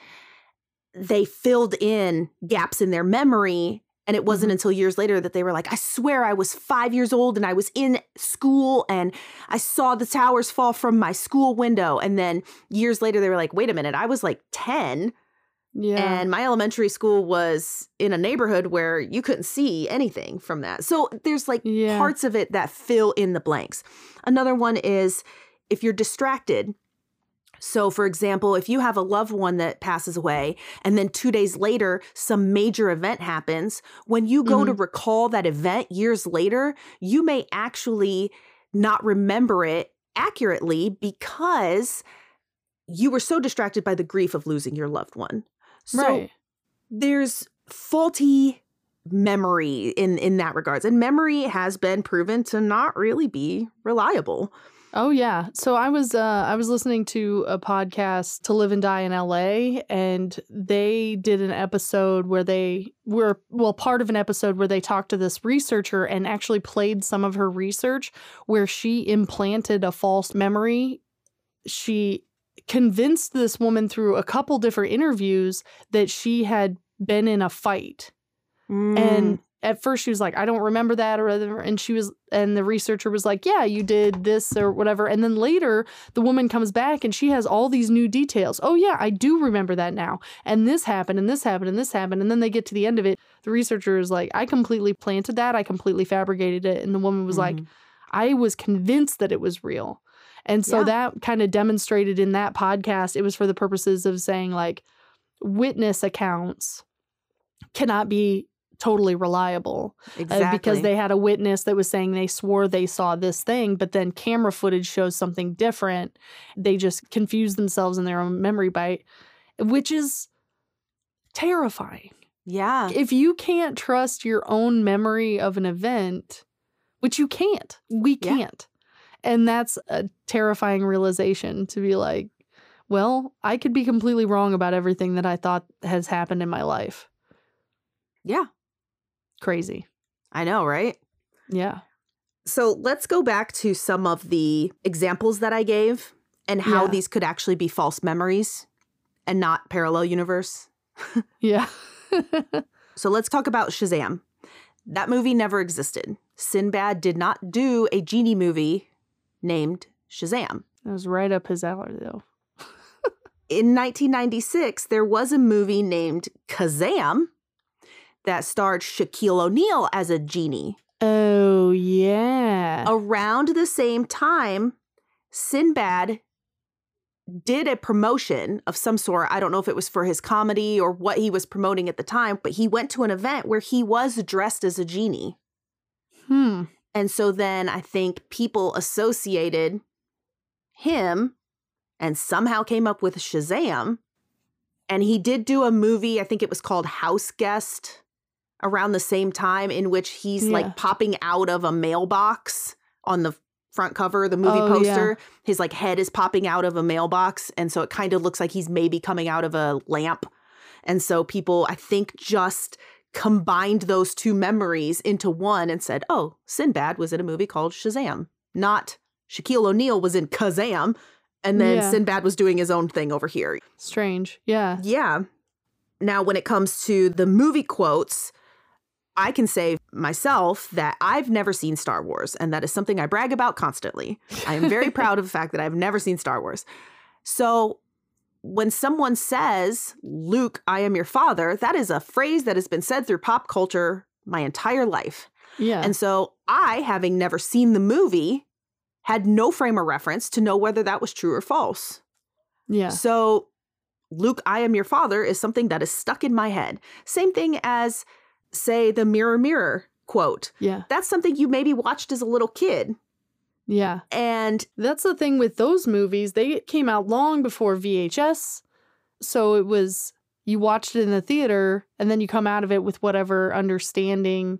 they filled in gaps in their memory. And it wasn't until years later that they were like, I swear I was 5 years old and I was in school and I saw the towers fall from my school window. And then years later, they were like, wait a minute, I was like 10. Yeah. And my elementary school was in a neighborhood where you couldn't see anything from that. So there's like parts of it that fill in the blanks. Another one is if you're distracted. So, for example, if you have a loved one that passes away and then 2 days later, some major event happens, when you go to recall that event years later, you may actually not remember it accurately because you were so distracted by the grief of losing your loved one. So there's faulty memory in that regards. And memory has been proven to not really be reliable. Oh, yeah. So I was listening to a podcast, To Live and Die in L.A., and they did an episode where they were, well, part of an episode where they talked to this researcher and actually played some of her research where she implanted a false memory. She convinced this woman through a couple different interviews that she had been in a fight. And at first she was like, I don't remember that or whatever. And she was, and the researcher was like, yeah, you did this or whatever. And then later the woman comes back and she has all these new details. Oh yeah, I do remember that now. And this happened and this happened and this happened. And then they get to the end of it. The researcher is like, I completely planted that. I completely fabricated it. And the woman was like, I was convinced that it was real. And so that kind of demonstrated in that podcast, it was for the purposes of saying like witness accounts cannot be totally reliable because they had a witness that was saying they swore they saw this thing, but then camera footage shows something different. They just confuse themselves in their own memory bite, which is terrifying. Yeah. If you can't trust your own memory of an event, which you can't, we can't. And that's a terrifying realization to be like, well, I could be completely wrong about everything that I thought has happened in my life. Yeah. Crazy. I know, right? Yeah. So let's go back to some of the examples that I gave and how these could actually be false memories and not parallel universe. So let's talk about Shazam. That movie never existed. Sinbad did not do a genie movie named Shazam. That was right up his alley, though. In 1996, there was a movie named Kazam that starred Shaquille O'Neal as a genie. Oh, yeah. Around the same time, Sinbad did a promotion of some sort. I don't know if it was for his comedy or what he was promoting at the time, but he went to an event where he was dressed as a genie. And so then I think people associated him and somehow came up with Shazam. And he did do a movie, I think it was called Houseguest, around the same time, in which he's like popping out of a mailbox on the front cover of the movie poster. Yeah. His like head is popping out of a mailbox. And so it kind of looks like he's maybe coming out of a lamp. And so people, I think, just combined those two memories into one and said, oh, Sinbad was in a movie called Shazam, not Shaquille O'Neal was in Kazam. And then Sinbad was doing his own thing over here. Strange. Yeah. Yeah. Now, when it comes to the movie quotes, I can say myself that I've never seen Star Wars. And that is something I brag about constantly. I am very proud of the fact that I've never seen Star Wars. So when someone says, Luke, I am your father, that is a phrase that has been said through pop culture my entire life. Yeah. And so I, having never seen the movie, had no frame of reference to know whether that was true or false. Yeah. So, Luke, I am your father is something that is stuck in my head. Same thing as, say, the mirror, mirror quote. Yeah. That's something you maybe watched as a little kid. Yeah. And that's the thing with those movies. They came out long before VHS. So it was, you watched it in the theater and then you come out of it with whatever understanding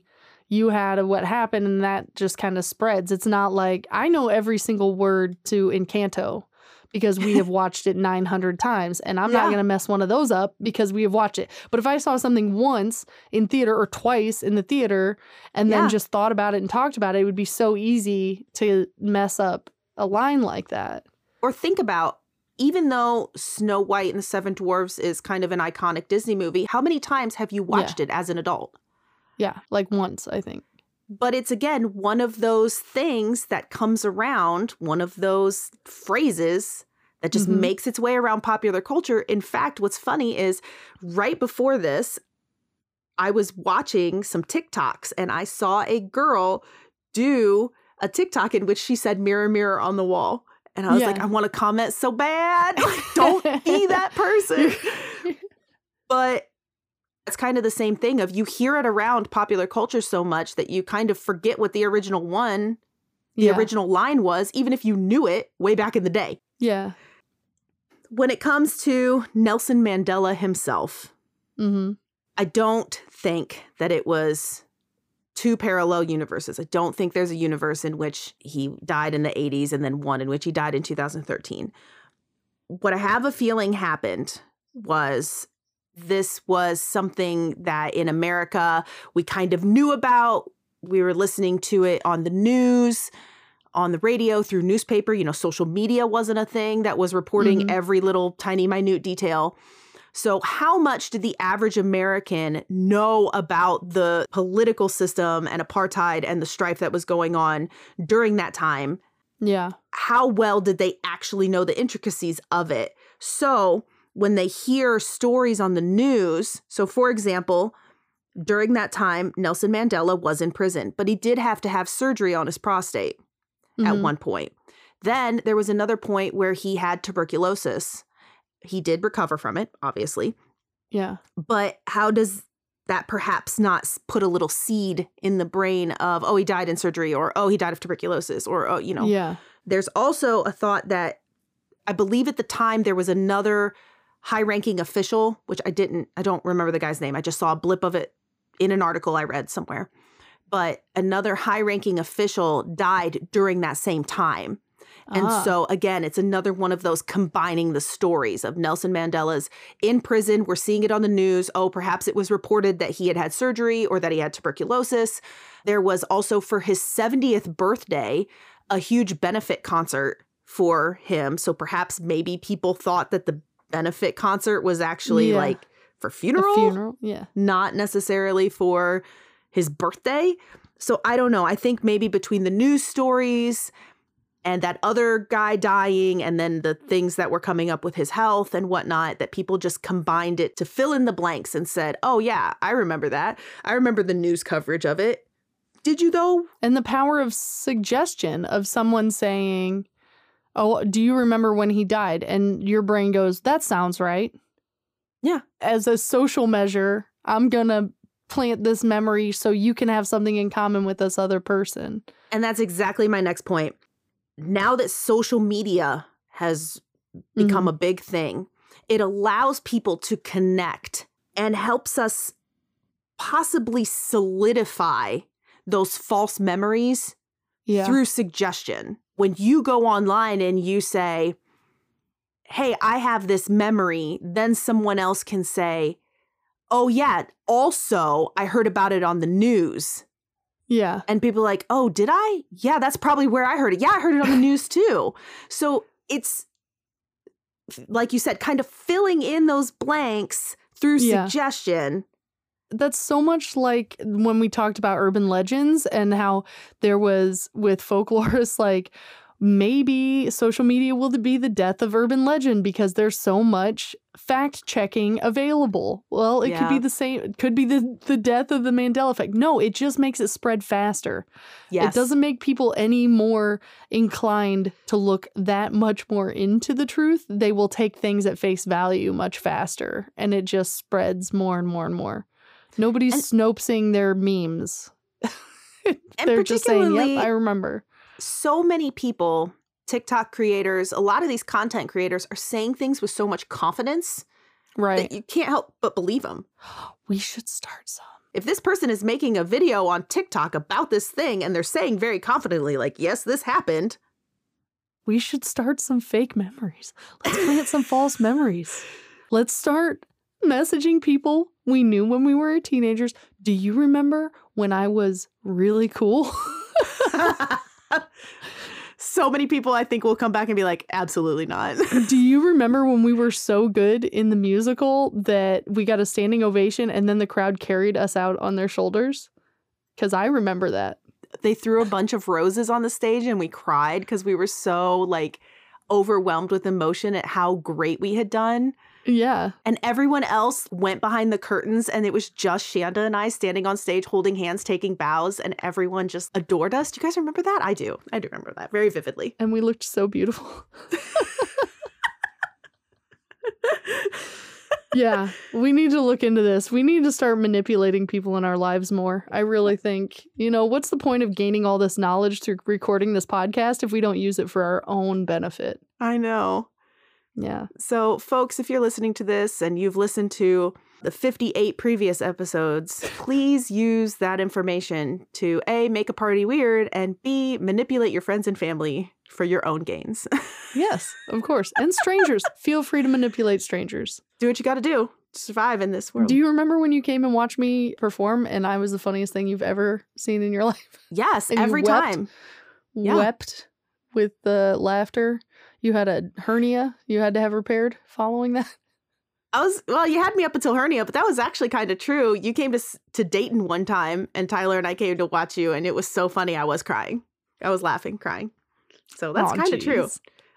you had of what happened, and that just kind of spreads. It's not like I know every single word to Encanto, because we have watched it 900 times, and I'm not going to mess one of those up because we have watched it. But if I saw something once in theater or twice in the theater and then just thought about it and talked about it, it would be so easy to mess up a line like that. Or think about, even though Snow White and the Seven Dwarfs is kind of an iconic Disney movie, how many times have you watched it as an adult? Yeah, like once, I think. But it's, again, one of those things that comes around, one of those phrases that just makes its way around popular culture. In fact, what's funny is right before this, I was watching some TikToks and I saw a girl do a TikTok in which she said, "Mirror, mirror on the wall." And I was like, I want to comment so bad. Like, don't be that person. But it's kind of the same thing of you hear it around popular culture so much that you kind of forget what the original one, the original line was, even if you knew it way back in the day. Yeah. When it comes to Nelson Mandela himself, I don't think that it was two parallel universes. I don't think there's a universe in which he died in the 80s and then one in which he died in 2013. What I have a feeling happened was this was something that in America we kind of knew about. We were listening to it on the news, on the radio, through newspaper. You know, social media wasn't a thing that was reporting every little tiny minute detail. So how much did the average American know about the political system and apartheid and the strife that was going on during that time? Yeah. How well did they actually know the intricacies of it? So when they hear stories on the news, so for example, during that time, Nelson Mandela was in prison, but he did have to have surgery on his prostate at one point. Then there was another point where he had tuberculosis. He did recover from it, obviously. Yeah. But how does that perhaps not put a little seed in the brain of, oh, he died in surgery, or, oh, he died of tuberculosis, or, oh, you know. Yeah. There's also a thought that I believe at the time there was another high-ranking official, which I don't remember the guy's name. I just saw a blip of it in an article I read somewhere. But another high-ranking official died during that same time. And so, again, it's another one of those combining the stories of Nelson Mandela's in prison. We're seeing it on the news. Oh, perhaps it was reported that he had had surgery or that he had tuberculosis. There was also, for his 70th birthday, a huge benefit concert for him. So perhaps maybe people thought that the benefit concert was actually like for funeral, not necessarily for his birthday. So I don't know. I think maybe between the news stories and that other guy dying, and then the things that were coming up with his health and whatnot, that people just combined it to fill in the blanks and said, oh, yeah, I remember that. I remember the news coverage of it. Did you, though? And the power of suggestion of someone saying, oh, do you remember when he died? And your brain goes, that sounds right. Yeah. As a social measure, I'm going to plant this memory so you can have something in common with this other person. And that's exactly my next point. Now that social media has become a big thing, it allows people to connect and helps us possibly solidify those false memories through suggestion. When you go online and you say, hey, I have this memory, then someone else can say, oh, yeah, also, I heard about it on the news. Yeah. And people are like, oh, did I? Yeah, that's probably where I heard it. Yeah, I heard it on the news too. So it's, like you said, kind of filling in those blanks through suggestion. That's so much like when we talked about urban legends and how there was with folklorists, like, maybe social media will be the death of urban legend because there's so much fact checking available. Well, it could be the same. It could be the death of the Mandela effect. No, it just makes it spread faster. Yes. It doesn't make people any more inclined to look that much more into the truth. They will take things at face value much faster, and it just spreads more and more and more. Nobody's snopesing their memes. They're just saying, yep, I remember. So many people, TikTok creators, a lot of these content creators are saying things with so much confidence that you can't help but believe them. We should start some. If this person is making a video on TikTok about this thing and they're saying very confidently, like, yes, this happened, We should start some fake memories. Let's plant some false memories. Let's start messaging people we knew when we were teenagers. Do you remember when I was really cool? So many people, I think, will come back and be like, absolutely not. Do you remember when we were so good in the musical that we got a standing ovation and then the crowd carried us out on their shoulders? Because I remember that. They threw a bunch of roses on the stage and we cried because we were so, like, overwhelmed with emotion at how great we had done. Yeah. And everyone else went behind the curtains and it was just Shanda and I standing on stage holding hands, taking bows, and everyone just adored us. Do you guys remember that? I do. I do remember that very vividly. And we looked so beautiful. Yeah. We need to look into this. We need to start manipulating people in our lives more. I really think, you know, what's the point of gaining all this knowledge through recording this podcast if we don't use it for our own benefit? I know. Yeah. So, folks, if you're listening to this and you've listened to the 58 previous episodes, please use that information to A, make a party weird, and B, manipulate your friends and family for your own gains. Yes, of course. And strangers. Feel free to manipulate strangers. Do what you got to do to survive in this world. Do you remember when you came and watched me perform and I was the funniest thing you've ever seen in your life? Yes, and every time. Yeah. Wept with the laughter. You had a hernia you had to have repaired following that? Well, you had me up until hernia, but that was actually kind of true. You came to Dayton one time, and Tyler and I came to watch you, and it was so funny. I was crying. I was laughing, crying. So that's kind of true.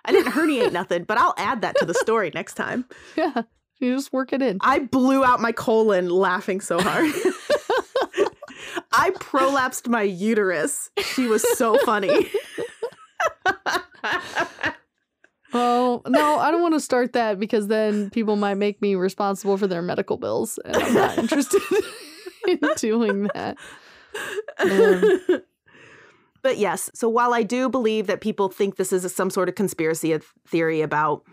I didn't herniate nothing, but I'll add that to the story next time. Yeah, you just work it in. I blew out my colon laughing so hard. I prolapsed my uterus. She was so funny. Oh, no, I don't want to start that because then people might make me responsible for their medical bills. And I'm not interested in doing that. But yes, so while I do believe that people think this is some sort of conspiracy theory about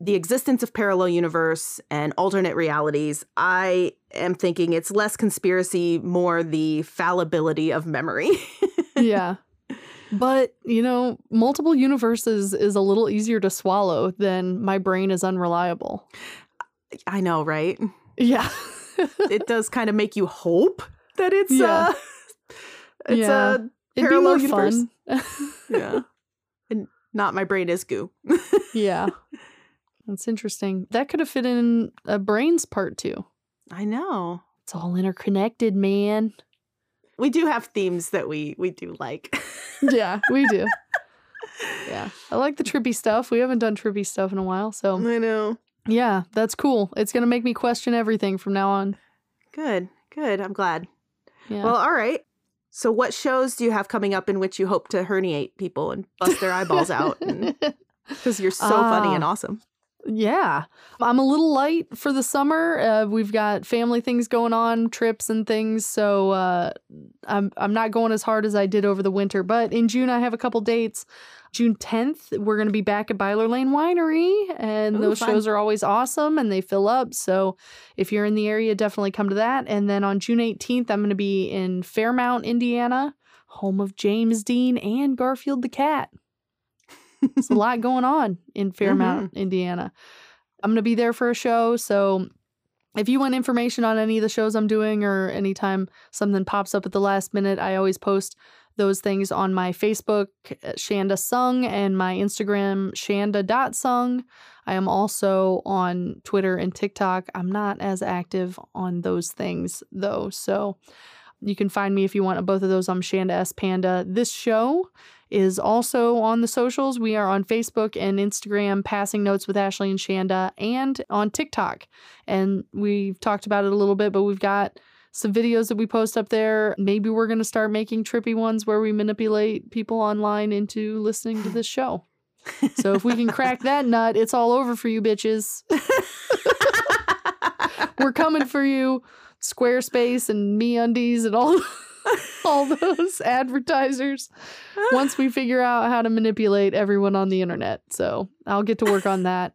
the existence of parallel universe and alternate realities, I am thinking it's less conspiracy, more the fallibility of memory. Yeah. But, you know, multiple universes is a little easier to swallow than my brain is unreliable. I know, right? Yeah. It does kind of make you hope that it's a parallel universe. Fun. Yeah. And not my brain is goo. Yeah. That's interesting. That could have fit in a brains part too. I know. It's all interconnected, man. We do have themes that we do like. Yeah, we do. Yeah. I like the trippy stuff. We haven't done trippy stuff in a while, so. I know. Yeah, that's cool. It's going to make me question everything from now on. Good. Good. I'm glad. Yeah. Well, all right. So what shows do you have coming up in which you hope to herniate people and bust their eyeballs out? Because you're so funny and awesome. Yeah. I'm a little light for the summer. We've got family things going on, trips and things. So I'm not going as hard as I did over the winter. But in June, I have a couple dates. June 10th, we're going to be back at Byler Lane Winery. And those shows are always awesome and they fill up. So if you're in the area, definitely come to that. And then on June 18th, I'm going to be in Fairmount, Indiana, home of James Dean and Garfield the cat. There's a lot going on in Fairmount, Indiana. I'm going to be there for a show. So if you want information on any of the shows I'm doing or anytime something pops up at the last minute, I always post those things on my Facebook, Shanda Sung, and my Instagram, shanda.sung. I am also on Twitter and TikTok. I'm not as active on those things, though. So you can find me if you want both of those. I'm Shanda S. Panda. This show is also on the socials. We are on Facebook and Instagram, Passing Notes with Ashley and Shanda, and on TikTok. And we've talked about it a little bit, but we've got some videos that we post up there. Maybe we're going to start making trippy ones where we manipulate people online into listening to this show. So if we can crack that nut, it's all over for you bitches. We're coming for you. Squarespace and MeUndies and all those advertisers once we figure out how to manipulate everyone on the internet. So I'll get to work on that.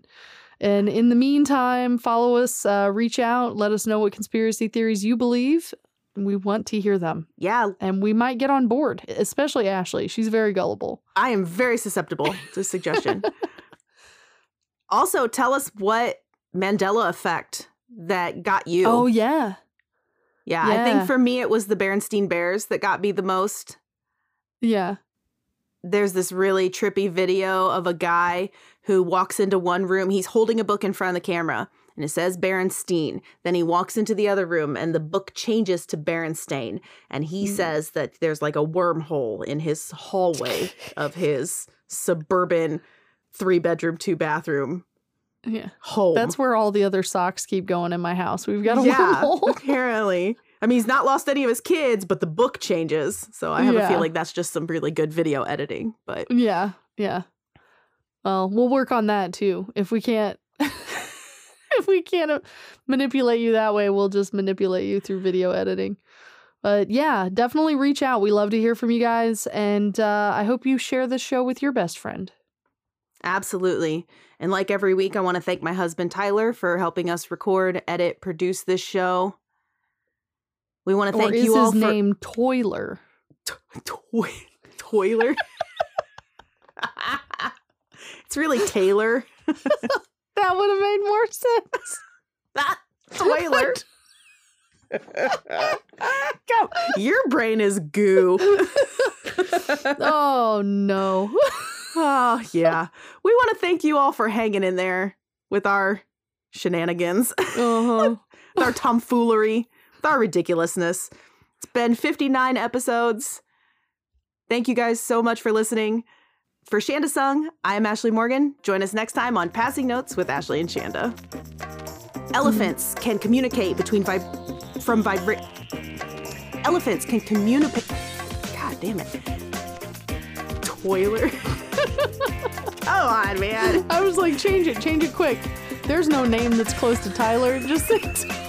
And in the meantime, follow us, reach out, let us know what conspiracy theories you believe. We want to hear them. Yeah. And we might get on board, especially Ashley. She's very gullible. I am very susceptible to suggestion. Also, tell us what Mandela effect that got you. Oh, yeah. Yeah. I think for me, it was the Berenstain Bears that got me the most. Yeah. There's this really trippy video of a guy who walks into one room. He's holding a book in front of the camera. And it says Berenstain. Then he walks into the other room and the book changes to Berenstain. And he says that there's like a wormhole in his hallway of his suburban 3-bedroom, 2-bathroom home. That's where all the other socks keep going in my house. We've got a wormhole. Apparently. I mean, he's not lost any of his kids, but the book changes. So I have a feeling that's just some really good video editing. But yeah, yeah. Well, we'll work on that too. If we can't... If we can't manipulate you that way, we'll just manipulate you through video editing. But yeah, definitely reach out. We love to hear from you guys. And I hope you share this show with your best friend. Absolutely. And like every week, I want to thank my husband, Tyler, for helping us record, edit, produce this show. We want to thank you all for... Or is his name Toiler? Toiler? It's really Taylor. That would have made more sense. That Tyler. God, your brain is goo. Oh, no. Oh, yeah. We want to thank you all for hanging in there with our shenanigans, with our tomfoolery, with our ridiculousness. It's been 59 episodes. Thank you guys so much for listening. For Shanda Sung, I am Ashley Morgan. Join us next time on Passing Notes with Ashley and Shanda. Elephants can communicate between Elephants can communicate. God damn it. Toiler. Come on, man. I was like, change it quick. There's no name that's close to Tyler. Just